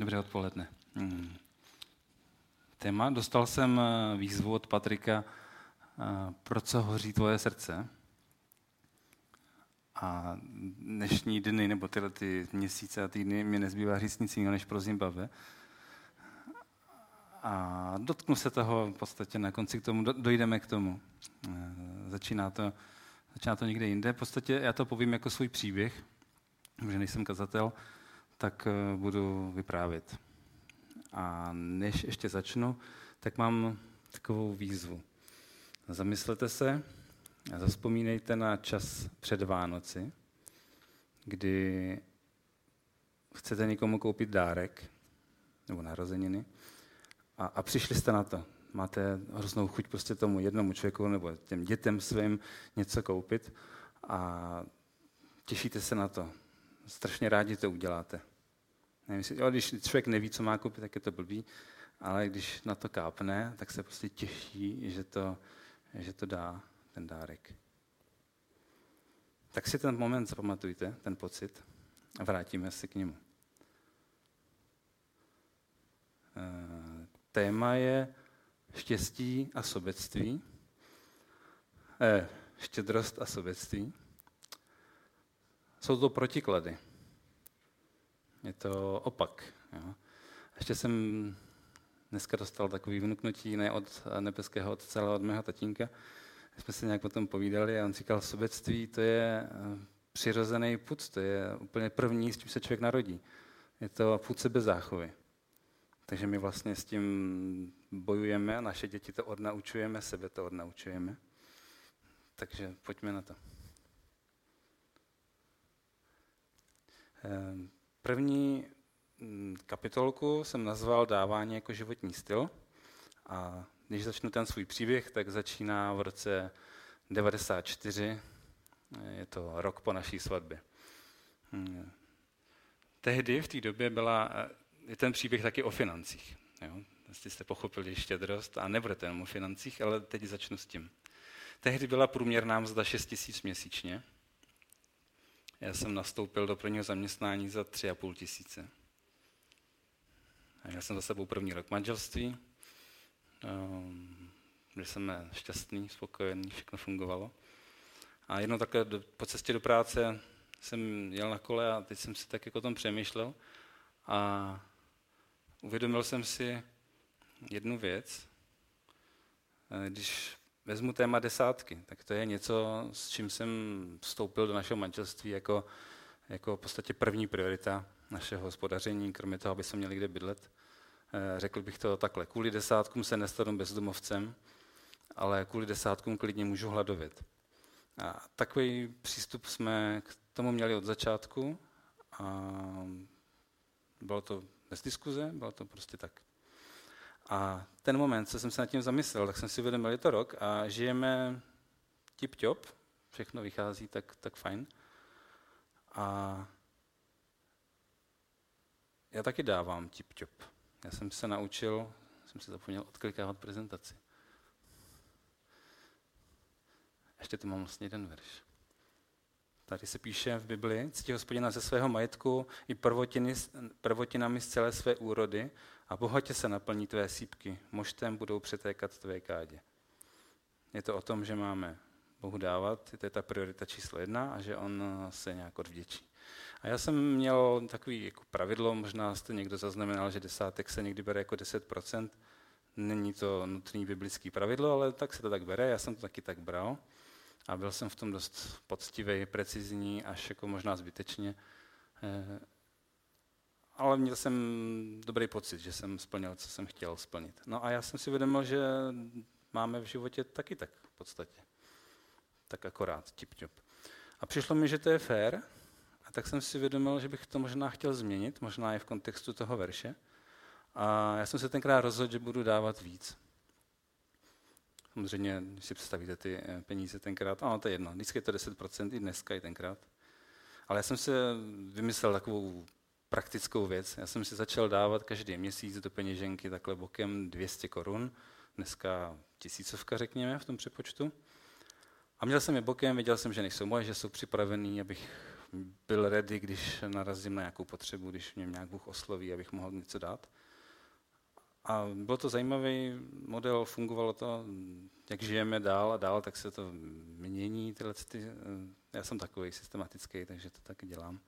Dobré odpoledne. Téma. Dostal jsem výzvu od Patrika, pro co hoří tvoje srdce. A dnešní dny, nebo tyhle ty měsíce a týdny, mě nezbývá říct nic jiného než pro Zimbabwe. A dotknu se toho v podstatě na konci, k tomu dojdeme k tomu. Začíná to někde jinde. V podstatě já to povím jako svůj příběh, protože nejsem kazatel, tak budu vyprávět. A než ještě začnu, tak mám takovou výzvu. Zamyslete se a zavzpomínejte na čas před Vánoci, kdy chcete někomu koupit dárek nebo narozeniny a přišli jste na to. Máte hroznou chuť prostě tomu jednomu člověku nebo těm dětem svým něco koupit a těšíte se na to. Strašně rádi to uděláte. Když člověk neví, co má koupit, tak je to blbý, ale když na to kápne, tak se prostě těší, že to dá ten dárek. Tak si ten moment zapamatujte, ten pocit, a vrátíme se k němu. Téma je štěstí a sobectví. Štědrost a sobectví. Jsou to protiklady. Je to opak. Jo. Ještě jsem dneska dostal takový vnuknutí, ne od nebeského otce, ale od mého tatínka. Jsme si nějak o tom povídali a on říkal, sobectví to je přirozený pud, to je úplně první, s čím se člověk narodí. Je to pud sebezáchovy. Takže my vlastně s tím bojujeme a naše děti to odnaučujeme, sebe to odnaučujeme. Takže pojďme na to. První kapitolku jsem nazval dávání jako životní styl a když začnu ten svůj příběh, tak začíná v roce 1994, je to rok po naší svatbě. Tehdy v té době byla ten příběh taky o financích. Jo? Jste pochopili štědrost a nebudete jenom o financích, ale teď začnu s tím. Tehdy byla průměrná mzda 6 000 měsíčně. Já jsem nastoupil do prvního zaměstnání za 3 500. A měl jsem za sebou první rok manželství, kde jsem šťastný, spokojený, všechno fungovalo. A jednou takhle po cestě do práce jsem jel na kole a teď jsem si tak jako o tom přemýšlel a uvědomil jsem si jednu věc. Když vezmu téma 10, tak to je něco, s čím jsem vstoupil do našeho manželství jako v podstatě první priorita našeho hospodaření, kromě toho, aby jsme měli kde bydlet. Řekl bych to takhle, kvůli 10 se nestanu bezdomovcem, ale kvůli 10 klidně můžu hladovět. A takový přístup jsme k tomu měli od začátku a bylo to bez diskuze, bylo to prostě tak. A ten moment, co jsem se nad tím zamyslel, tak jsem si uvědomil, je to rok a žijeme tip-top, všechno vychází tak fajn. A já taky dávám tip-top. Já jsem se naučil, jsem se zapomněl odklikávat prezentaci. Ještě tu mám vlastně jeden verš. Tady se píše v Bibli, cti Hospodina ze svého majetku i prvotinami z celé své úrody a bohatě se naplní tvé sýpky, moštem budou přetékat tvé kádě. Je to o tom, že máme Bohu dávat, to je ta priorita číslo 1 a že on se nějak odvděčí. A já jsem měl takový jako pravidlo, možná jste někdo zaznamenal, že 10 se někdy bere jako 10%. Není to nutný biblický pravidlo, ale tak se to tak bere, já jsem to taky tak bral. A byl jsem v tom dost poctivý, precizní, až jako možná zbytečně. Ale měl jsem dobrý pocit, že jsem splnil, co jsem chtěl splnit. No a já jsem si uvědomil, že máme v životě taky tak v podstatě. Tak akorát, tip-top. A přišlo mi, že to je fér, a tak jsem si uvědomil, že bych to možná chtěl změnit, možná i v kontextu toho verše. A já jsem se tenkrát rozhodl, že budu dávat víc. Samozřejmě, když si představíte ty peníze tenkrát, ano, to je jedno, vždycky je to 10%, i dneska, i tenkrát. Ale já jsem se vymyslel takovou praktickou věc. Já jsem si začal dávat každý měsíc do peněženky takhle bokem 200 korun, dneska 1000 řekněme v tom přepočtu. A měl jsem je bokem, věděl jsem, že nejsou moje, že jsou připravený, abych byl ready, když narazím na nějakou potřebu, když mě nějak Bůh osloví, abych mohl něco dát. A byl to zajímavý model, fungovalo to, jak žijeme dál a dál, tak se to mění. Já jsem takový systematický, takže to taky dělám.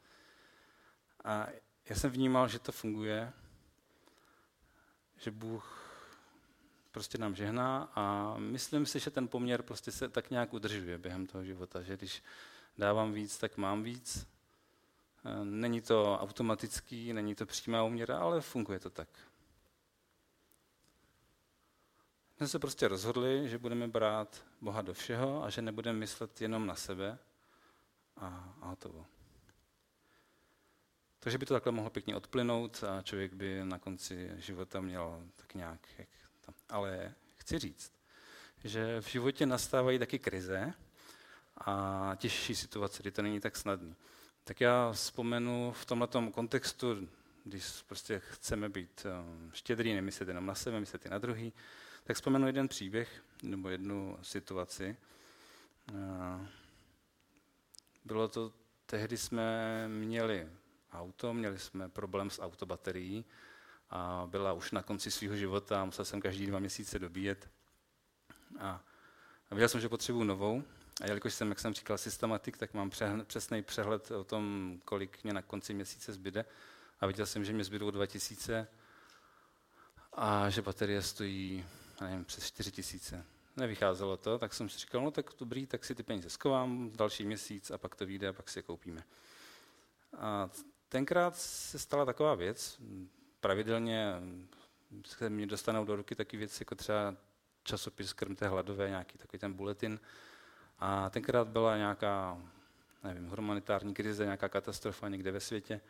A já jsem vnímal, že to funguje, že Bůh prostě nám žehná a myslím si, že ten poměr prostě se tak nějak udržuje během toho života, že když dávám víc, tak mám víc. Není to automatický, není to přímá úměra, ale funguje to tak. My jsme se prostě rozhodli, že budeme brát Boha do všeho a že nebudeme myslet jenom na sebe a hotovo. Takže by to takhle mohlo pěkně odplynout a člověk by na konci života měl tak nějak, jak tam. Ale chci říct, že v životě nastávají taky krize a těžší situace, kdy to není tak snadný. Tak já vzpomenu v tomhletom kontextu, když prostě chceme být štědrý, nemyslet jenom na sebe, myslet i na druhý, tak vzpomenu jeden příběh nebo jednu situaci. Bylo to, tehdy jsme měli auto, měli jsme problém s autobaterií a byla už na konci svého života, musel jsem každý 2 měsíce dobíjet. A věděl jsem, že potřebuji novou a jelikož jsem, jak jsem říkal, systematik, tak mám přesný přehled o tom, kolik mě na konci měsíce zbyde a viděl jsem, že mě zbydou 2000 a že baterie stojí, nevím, přes 4000. Nevycházelo to, tak jsem si říkal, no tak dobrý, tak si ty peníze schovám další měsíc a pak to vyjde a pak si je koupíme. A tenkrát se stala taková věc, pravidelně se mi dostanou do ruky taky věci, jako třeba časopis Krmte hladové, nějaký takový ten bulletin. A tenkrát byla nějaká, nevím, humanitární krize, nějaká katastrofa někde ve světě.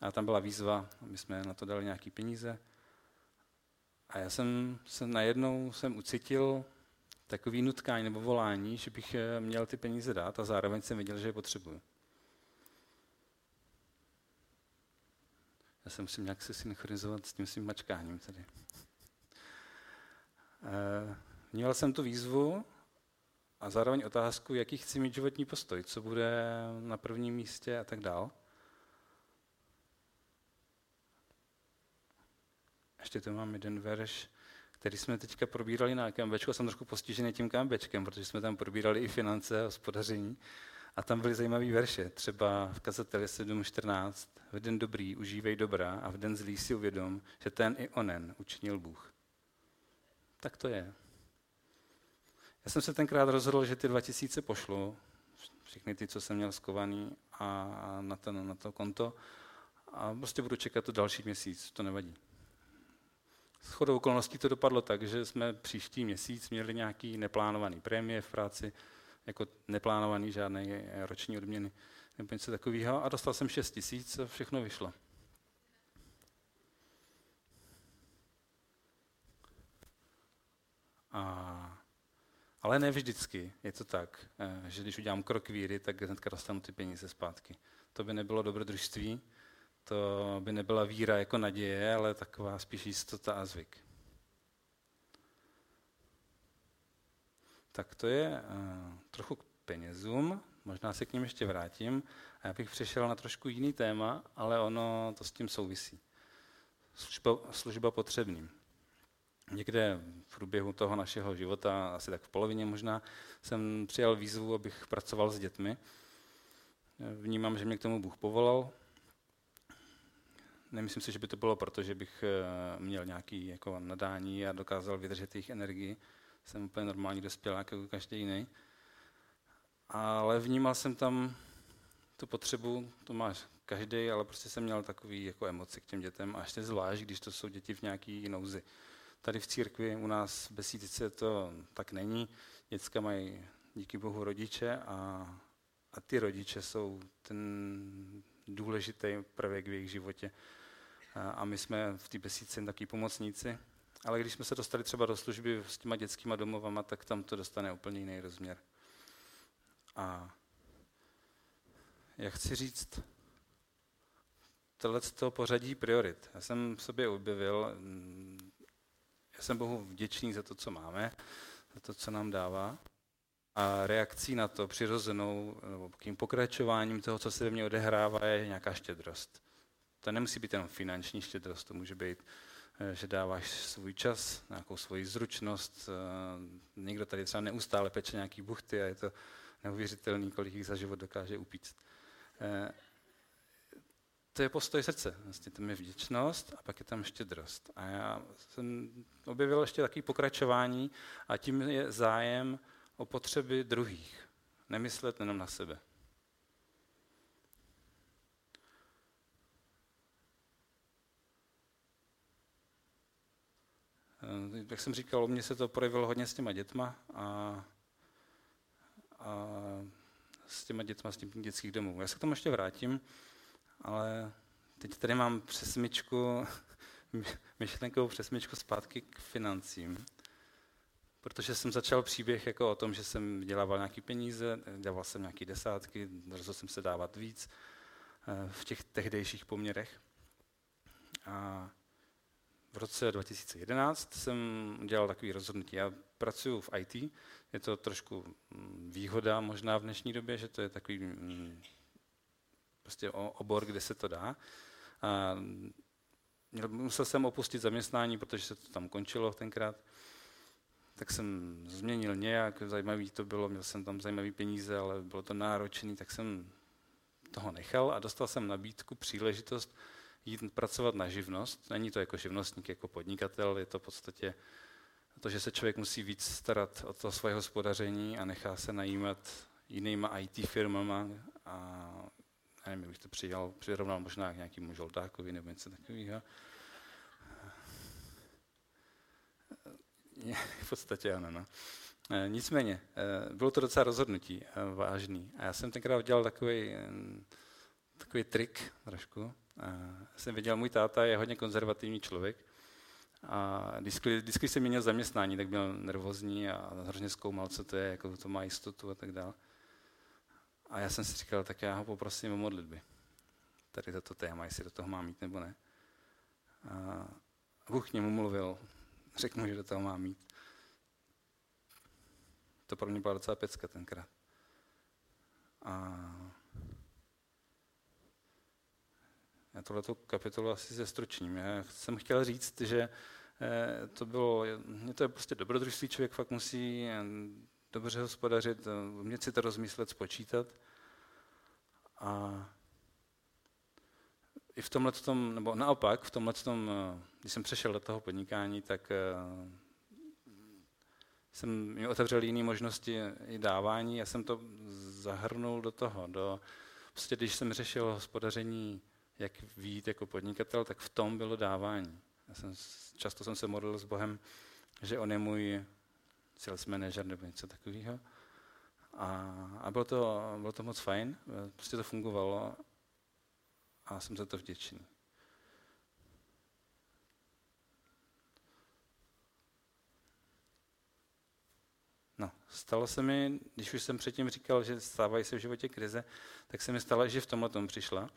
A tam byla výzva, my jsme na to dali nějaký peníze. A já jsem najednou ucítil takový nutkání nebo volání, že bych měl ty peníze dát a zároveň jsem věděl, že je potřebuju. Já se musím nějak se synchronizovat s tím svým mačkáním tady. Vnímal jsem tu výzvu a zároveň otázku, jaký chci mít životní postoj, co bude na prvním místě a tak dál. Ještě tu mám jeden verš, který jsme teďka probírali na KMBčku a jsem trošku postižený tím KMBčkem, protože jsme tam probírali i finance, hospodaření. A tam byly zajímavý verše, třeba v Kazateli 7.14. V den dobrý užívej dobra a v den zlý si uvědom, že ten i onen učinil Bůh. Tak to je. Já jsem se tenkrát rozhodl, že ty 2000 pošlu, všechny ty, co jsem měl skovaný a na to konto, a prostě budu čekat to další měsíc, to nevadí. Shodou okolností to dopadlo tak, že jsme příští měsíc měli nějaký neplánovaný prémie v práci, jako neplánovaný, žádné roční odměny nebo něco takového. A dostal jsem 6 000 a všechno vyšlo. Ale ne vždycky je to tak, že když udělám krok víry, tak hnedka dostanu ty peníze zpátky. To by nebylo dobrodružství, to by nebyla víra jako naděje, ale taková spíš jistota a zvyk. Tak to je trochu k penězům, možná se k nim ještě vrátím. A já bych přešel na trošku jiný téma, ale ono to s tím souvisí. Služba potřebným. Někde v průběhu toho našeho života, asi tak v polovině možná, jsem přijal výzvu, abych pracoval s dětmi. Vnímám, že mě k tomu Bůh povolal. Nemyslím si, že by to bylo proto, že bych měl nějaké jako nadání a dokázal vydržet jejich energii. Jsem úplně normální dospělák, jako každý jiný. Ale vnímal jsem tam tu potřebu, to máš každý, ale prostě jsem měl takový jako emoci k těm dětem. A ještě zvlášť, když to jsou děti v nějaký nouzi. Tady v církvi u nás v Besícice to tak není. Děcka mají díky Bohu rodiče a ty rodiče jsou ten důležitý prvek v jejich životě. A my jsme v té Besídce taky pomocníci. Ale když jsme se dostali třeba do služby s těma dětskýma domovama, tak tam to dostane úplně jiný rozměr. A já chci říct, tohleto pořadí priorit. Já jsem sobě objevil, já jsem Bohu vděčný za to, co máme, za to, co nám dává. A reakcí na to přirozenou, nebo tím pokračováním toho, co se ve mně odehrává, je nějaká štědrost. To nemusí být jenom finanční štědrost, to může být, že dáváš svůj čas, nějakou svoji zručnost. Někdo tady třeba neustále peče nějaký buchty a je to neuvěřitelný, kolik jich za život dokáže upíct. To je postoj srdce, vlastně tam je vděčnost a pak je tam štědrost. A já jsem objevil ještě takové pokračování a tím je zájem o potřeby druhých. Nemyslet jenom na sebe. Jak jsem říkal, u mě se to projevilo hodně s těma dětma a s těma dětma z těch dětských domů. Já se k tomu ještě vrátím, ale teď tady mám přesmyčku, myšlenkovou přesmyčku zpátky k financím. Protože jsem začal příběh jako o tom, že jsem vydělával nějaké peníze, dělal jsem nějaké desátky, rozhodl jsem se dávat víc v těch tehdejších poměrech. A v roce 2011 jsem udělal takové rozhodnutí. Já pracuji v IT, je to trošku výhoda možná v dnešní době, že to je takový prostě obor, kde se to dá. A musel jsem opustit zaměstnání, protože se to tam končilo tenkrát. Tak jsem změnil nějak, zajímavý to bylo, měl jsem tam zajímavý peníze, ale bylo to náročné, tak jsem toho nechal a dostal jsem nabídku, příležitost jít pracovat na živnost. Není to jako živnostník, jako podnikatel, je to v podstatě to, že se člověk musí víc starat o to svoje hospodaření a nechá se najímat jinýma IT firmama a nevím, bych to přirovnal možná k nějakému žoldákovi nebo něco takového. V podstatě ano. No. Nicméně, bylo to docela rozhodnutí vážný. A já jsem tenkrát udělal takový trik trošku. Jsem věděl, můj táta je hodně konzervativní člověk. A když jsem měnil zaměstnání, tak byl nervózní a hrozně zkoumal, co to je, jakou to má jistotu a tak dále. A já jsem si říkal, tak já ho poprosím o modlitby. Tady toto téma, jestli do toho mám jít nebo ne. A Bůh k němu mluvil. Řekl mu, že do toho má mít. To pro mě byla docela pecka tenkrát. A já tohleto kapitolu asi zestručním. Já jsem chtěl říct, že to bylo, to je prostě dobrodružství, člověk fakt musí dobře hospodařit, umět si to rozmyslet, spočítat. A i v tomhletom, nebo naopak, v tomhletom, když jsem přešel do toho podnikání, tak jsem mi otevřel jiné možnosti i dávání. Já jsem to zahrnul do toho. Prostě když jsem řešil hospodaření, jak vyjít jako podnikatel, tak v tom bylo dávání. Často jsem se modlil s Bohem, že on je můj sales manager nebo něco takového. A bylo to moc fajn, prostě to fungovalo. A jsem za to vděčný. No, stalo se mi, když už jsem předtím říkal, že stávají se v životě krize, tak se mi stalo, že v tomhle tomu přišla.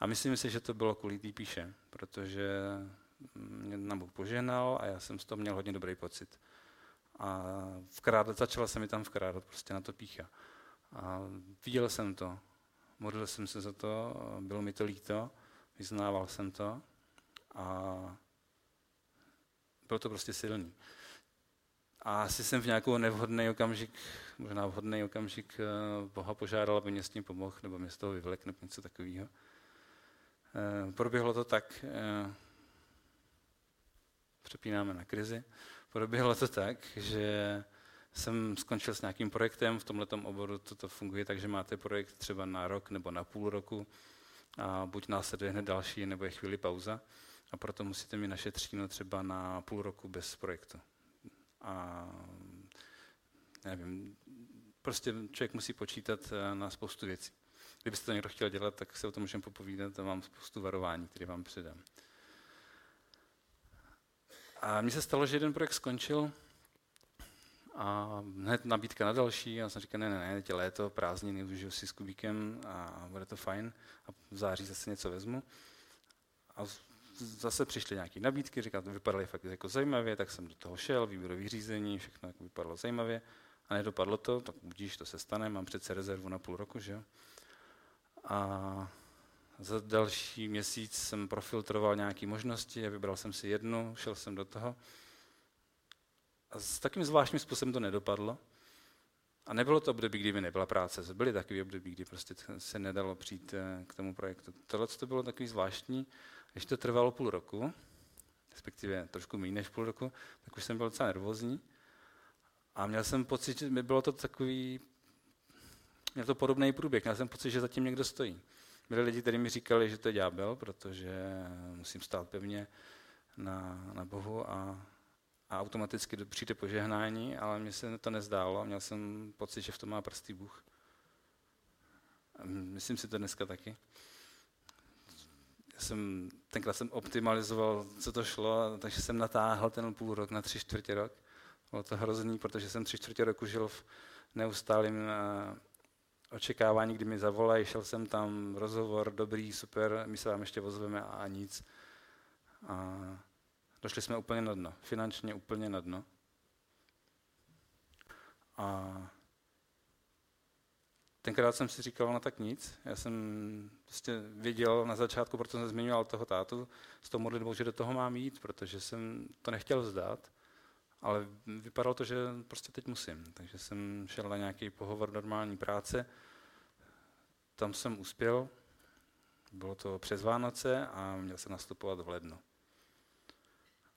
A myslím si, že to bylo kvůli té píše, protože mě nám Bůh požehnal a já jsem z toho měl hodně dobrý pocit. A začala se mi tam vkrádat prostě na to pícha. A viděl jsem to. Modlil jsem se za to, bylo mi to líto, vyznával jsem to a bylo to prostě silný. A asi jsem v nějakou nevhodný okamžik, možná vhodný okamžik Boha požádal, aby mě s tím pomohl, nebo mě z toho vyvlekl, nebo něco takového. Proběhlo to tak, přepínáme na krizi, proběhlo to tak, že jsem skončil s nějakým projektem, v tomhletom oboru toto funguje, takže máte projekt třeba na rok nebo na půl roku a buď následuje hned další, nebo je chvíli pauza a proto musíte mít naše tříno třeba na půl roku bez projektu. A nevím, prostě člověk musí počítat na spoustu věcí. Kdybyste to někdo chtěl dělat, tak se o tom můžeme popovídat a mám spoustu varování, které vám předám. A mně se stalo, že jeden projekt skončil a hned nabídka na další, já jsem říkal, ne, je léto, prázdniny, užiju si s Kubíkem a bude to fajn a v září zase něco vezmu. A zase přišly nějaké nabídky, říkal, to vypadaly fakt jako zajímavě, tak jsem do toho šel, výběrový řízení, všechno jako vypadalo zajímavě a a nedopadlo to, tak budíš, to se stane, mám přece rezervu na půl roku, že jo. A za další měsíc jsem profiltroval nějaké možnosti a vybral jsem si jednu, šel jsem do toho. A s takým zvláštním způsobem to nedopadlo. A nebylo to období, kdy by nebyla práce. Byly takové období, kdy prostě se nedalo přijít k tomu projektu. Tohle to bylo takový zvláštní. Když to trvalo půl roku, respektive trošku méně než půl roku, tak už jsem byl docela nervózní. A měl jsem pocit, že bylo to takový, měl to podobný průběh. Měl jsem pocit, že zatím někdo stojí. Byli lidi, kteří mi říkali, že to je ďábel, protože musím stát pevně na Bohu a automaticky přijde požehnání, ale mně se to nezdálo a měl jsem pocit, že v tom má prstý Bůh. Myslím si to dneska taky. Tenkrát jsem optimalizoval, co to šlo, takže jsem natáhl ten půl rok na 3/4 rok. Bylo to hrozný, protože jsem 3/4 roku žil v neustálém očekávání, kdy mi zavolají, šel jsem tam, rozhovor, dobrý, super, my se vám ještě ozveme a nic. A došli jsme úplně na dno, finančně úplně na dno. A tenkrát jsem si říkal, no tak nic, já jsem prostě věděl na začátku, proto jsem zmiňoval toho tátu, s tou modlitbou, že do toho mám jít, protože jsem to nechtěl vzdát, ale vypadalo to, že prostě teď musím. Takže jsem šel na nějaký pohovor normální práce, tam jsem uspěl, bylo to přes Vánoce a měl jsem nastupovat v lednu.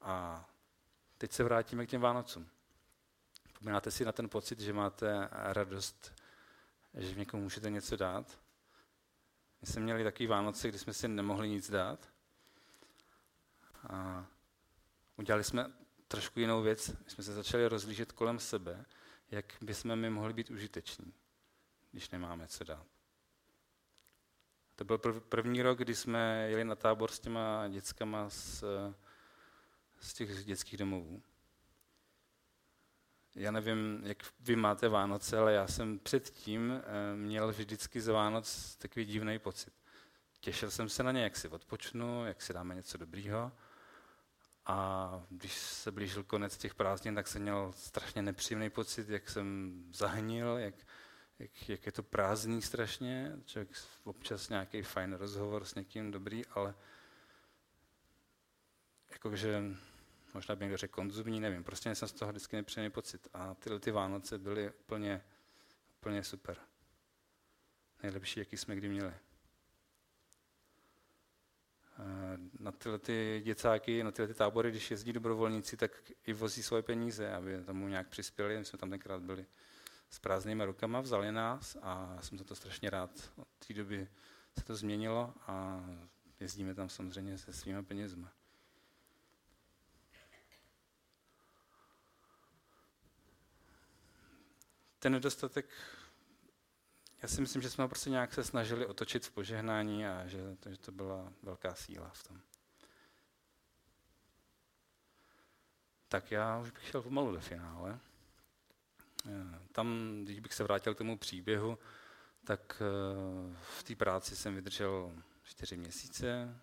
A teď se vrátíme k těm Vánocům. Vzpomínáte si na ten pocit, že máte radost, že někomu můžete něco dát? My jsme měli takový Vánoce, kdy jsme si nemohli nic dát. A udělali jsme trošku jinou věc. My jsme se začali rozlížet kolem sebe, jak bychom my mohli být užiteční, když nemáme co dát. To byl první rok, kdy jsme jeli na tábor s těma dětskama z těch dětských domovů. Já nevím, jak vy máte Vánoce, ale já jsem předtím měl vždycky z Vánoc takový divný pocit. Těšil jsem se na ně, jak si odpočnu, jak si dáme něco dobrýho. A když se blížil konec těch prázdnin, tak jsem měl strašně nepříjemný pocit, jak jsem zahnil, jak je to prázdný strašně. Člověk občas nějaký fajn rozhovor s někým dobrý, ale jakože možná by někdo řekl konzumní, nevím, prostě jsem z toho vždycky nepříjemný pocit. A tyhle ty Vánoce byly úplně super. Nejlepší, jaký jsme kdy měli. Na tyhle ty děcáky, na tyhle ty tábory, když jezdí dobrovolníci, tak i vozí svoje peníze, aby tomu nějak přispěli. My jsme tam tenkrát byli s prázdnýma rukama, vzali nás a jsem za to strašně rád. Od té doby se to změnilo a jezdíme tam samozřejmě se svýma penězma. Ten nedostatek, já si myslím, že jsme prostě nějak se snažili otočit v požehnání a že to byla velká síla v tom. Tak já už bych šel pomalu do finále. Tam, když bych se vrátil k tomu příběhu, tak v té práci jsem vydržel 4 měsíce.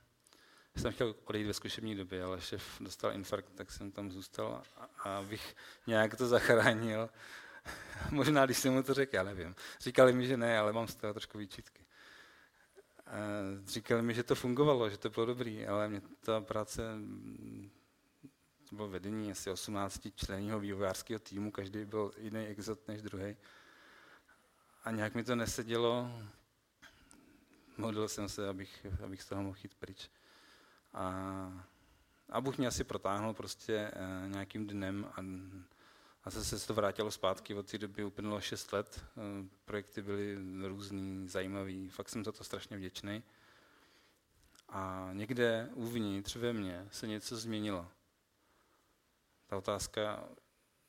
Jsem chtěl odejít ve zkušební době, ale šéf dostal infarkt, tak jsem tam zůstal a abych nějak to zachránil. Možná, když jsem mu to řekl, já nevím. Říkali mi, že ne, ale mám z toho trošku výčitky. Říkali mi, že to fungovalo, že to bylo dobrý, ale mě ta práce, to bylo vedení asi 18 členního vývojářského týmu, každý byl jiný exot než druhý. A nějak mi to nesedělo. Modlil jsem se, abych z toho mohl jít pryč. A Bůh mě asi protáhnul prostě nějakým dnem a zase se to vrátilo zpátky, od té doby uplynulo 6 let, projekty byly různý, zajímavý, fakt jsem za to strašně vděčný. A někde uvnitř ve mně se něco změnilo. Ta otázka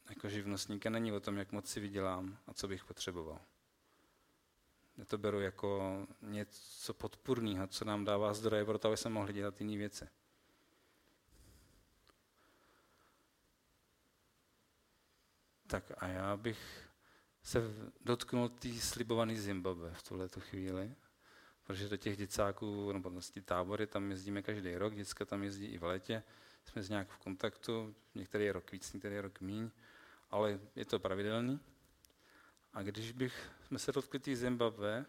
jako živnostníka není o tom, jak moc si vydělám a co bych potřeboval. Já to beru jako něco podpůrného, co nám dává zdroje pro to, aby jsme mohli dělat jiné věci. Tak a já bych se dotknul té slibované Zimbabwe v tuhletu chvíli, protože do těch děcáků, nebo vlastně tábory, tam jezdíme každý rok, děcka tam jezdí i v létě, jsme nějak v kontaktu, některý je rok víc, některý je rok míň, ale je to pravidelný. A když bychom se dotkli té Zimbabwe,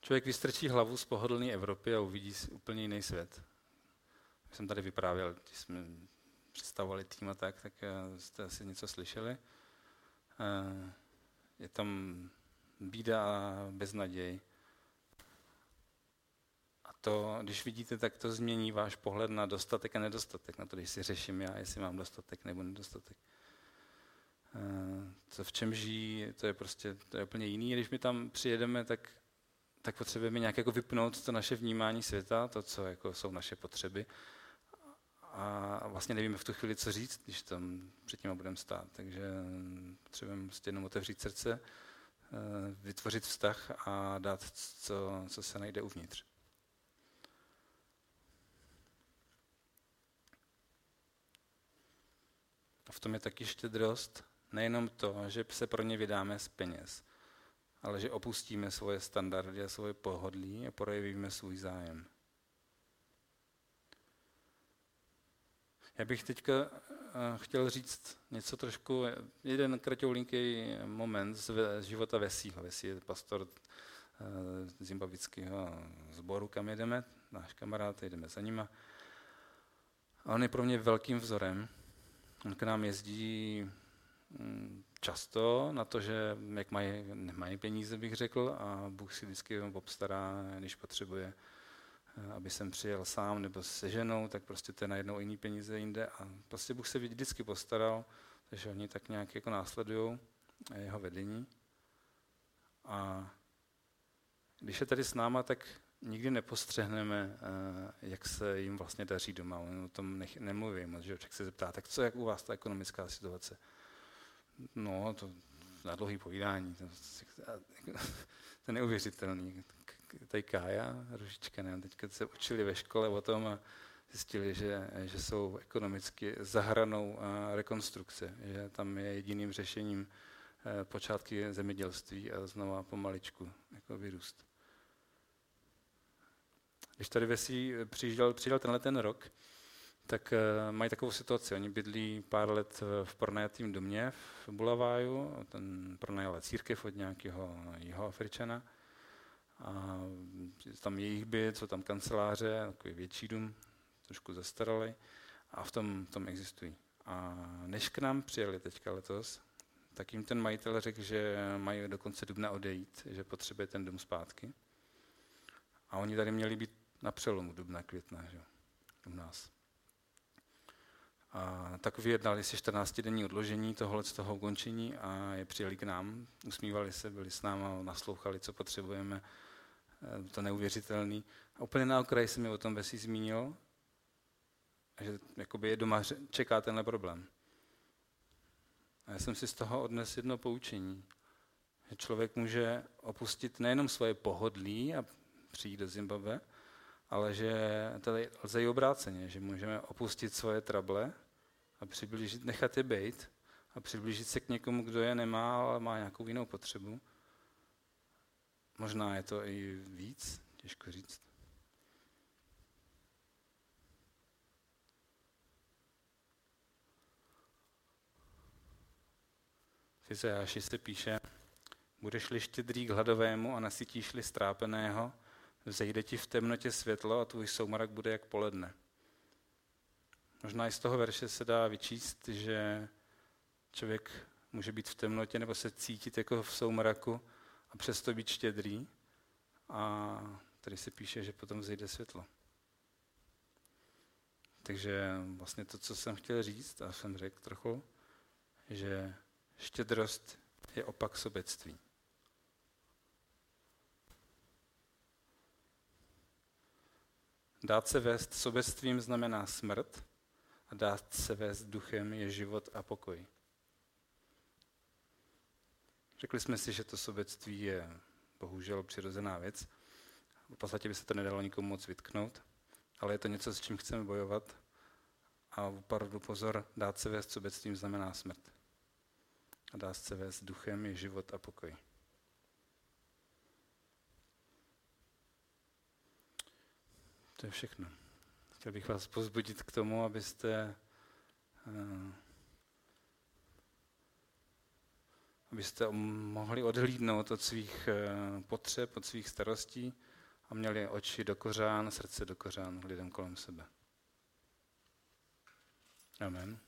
člověk vystrčí hlavu z pohodlné Evropy a uvidí úplně jiný svět. Když jsem tady vyprávěl, když jsme představovali tým a tak jste asi něco slyšeli. Je tam bída a beznaděj. A to, když vidíte, tak to změní váš pohled na dostatek a nedostatek, na to, když si řeším já, jestli mám dostatek nebo nedostatek. Co v čem žijí, to je úplně jiný. Když my tam přijedeme, tak potřebujeme nějak jako vypnout to naše vnímání světa, to, co jako jsou naše potřeby. A vlastně nevíme v tu chvíli, co říct, když tam před tím budeme stát. Takže potřebujeme prostě jenom otevřít srdce, vytvořit vztah a dát, co se najde uvnitř. A v tom je taky štědrost, nejenom to, že se pro ně vydáme z peněz, ale že opustíme svoje standardy a svoje pohodlí a projevíme svůj zájem. Já bych teďka chtěl říct něco trošku, jeden kratoulinký moment z života Vesího. Vesi je pastor zimbabwického sboru, kam jedeme, náš kamarád, jdeme za nima. A on je pro mě velkým vzorem. On k nám jezdí často na to, že jak nemají peníze, bych řekl, a Bůh si vždycky obstará, když potřebuje, aby jsem přijel sám nebo se ženou, tak prostě to je najednou jiný peníze jinde a prostě Bůh se vždycky postaral, takže oni tak nějak jako následují jeho vedení. A když je tady s náma, tak nikdy nepostřehneme, jak se jim vlastně daří doma. Oni o tom nemluví moc, že člověk se zeptá, tak co, jak u vás ta ekonomická situace? No, to na dlouhý povídání, to je neuvěřitelný. Tady Kája, Ružička, nevím, teďka se učili ve škole o tom a zjistili, že jsou ekonomicky za hranou rekonstrukce, že tam je jediným řešením počátky zemědělství a znova pomaličku jako vyrůst. Když tady Vesi přijel ten rok, tak mají takovou situaci. Oni bydlí pár let v pronajatém domě v Bulaváju, ten pronajala církev od nějakého Jihoafričana. A tam jejich byt, jsou tam kanceláře, takový větší dům, trošku zastaralý, a v tom existují. A než k nám přijeli teďka letos, tak jim ten majitel řekl, že mají do konce dubna odejít, že potřebuje ten dům zpátky. A oni tady měli být na přelomu dubna, května, že? U nás. A tak vyjednali si 14-denní odložení tohohle z toho ukončení a je přijeli k nám, usmívali se, byli s náma, naslouchali, co potřebujeme, to neuvěřitelný. A úplně na okraji se mi o tom Vesi zmínil, že jakoby je doma, čeká tenhle problém. A já jsem si z toho odnesl jedno poučení, že člověk může opustit nejenom svoje pohodlí a přijít do Zimbabwe, ale že tady lze i obráceně, že můžeme opustit svoje trable a nechat je bejt a přiblížit se k někomu, kdo je nemá, ale má nějakou jinou potřebu. Možná je to i víc, těžko říct. V Izajáši se píše, budeš-li štědrý k hladovému a nasytíš-li strápeného, vzejde ti v temnotě světlo a tvůj soumrak bude jak poledne. Možná i z toho verše se dá vyčíst, že člověk může být v temnotě nebo se cítit jako v soumraku a přesto být štědrý. A tady se píše, že potom vzejde světlo. Takže vlastně to, co jsem chtěl říct, a jsem řekl trochu, že štědrost je opak sobectví. Dát se vést sobectvím znamená smrt a dát se vést duchem je život a pokoj. Řekli jsme si, že to sobectví je bohužel přirozená věc. V podstatě by se to nedalo nikomu moc vytknout, ale je to něco, s čím chceme bojovat. A opravdu pozor, dát se vést sobectvím znamená smrt. A dát se vést duchem je život a pokoj. To je všechno. Chtěl bych vás povzbudit k tomu, abyste abyste mohli odhlídnout od svých potřeb, od svých starostí a měli oči do kořán, srdce do kořán lidem kolem sebe. Amen.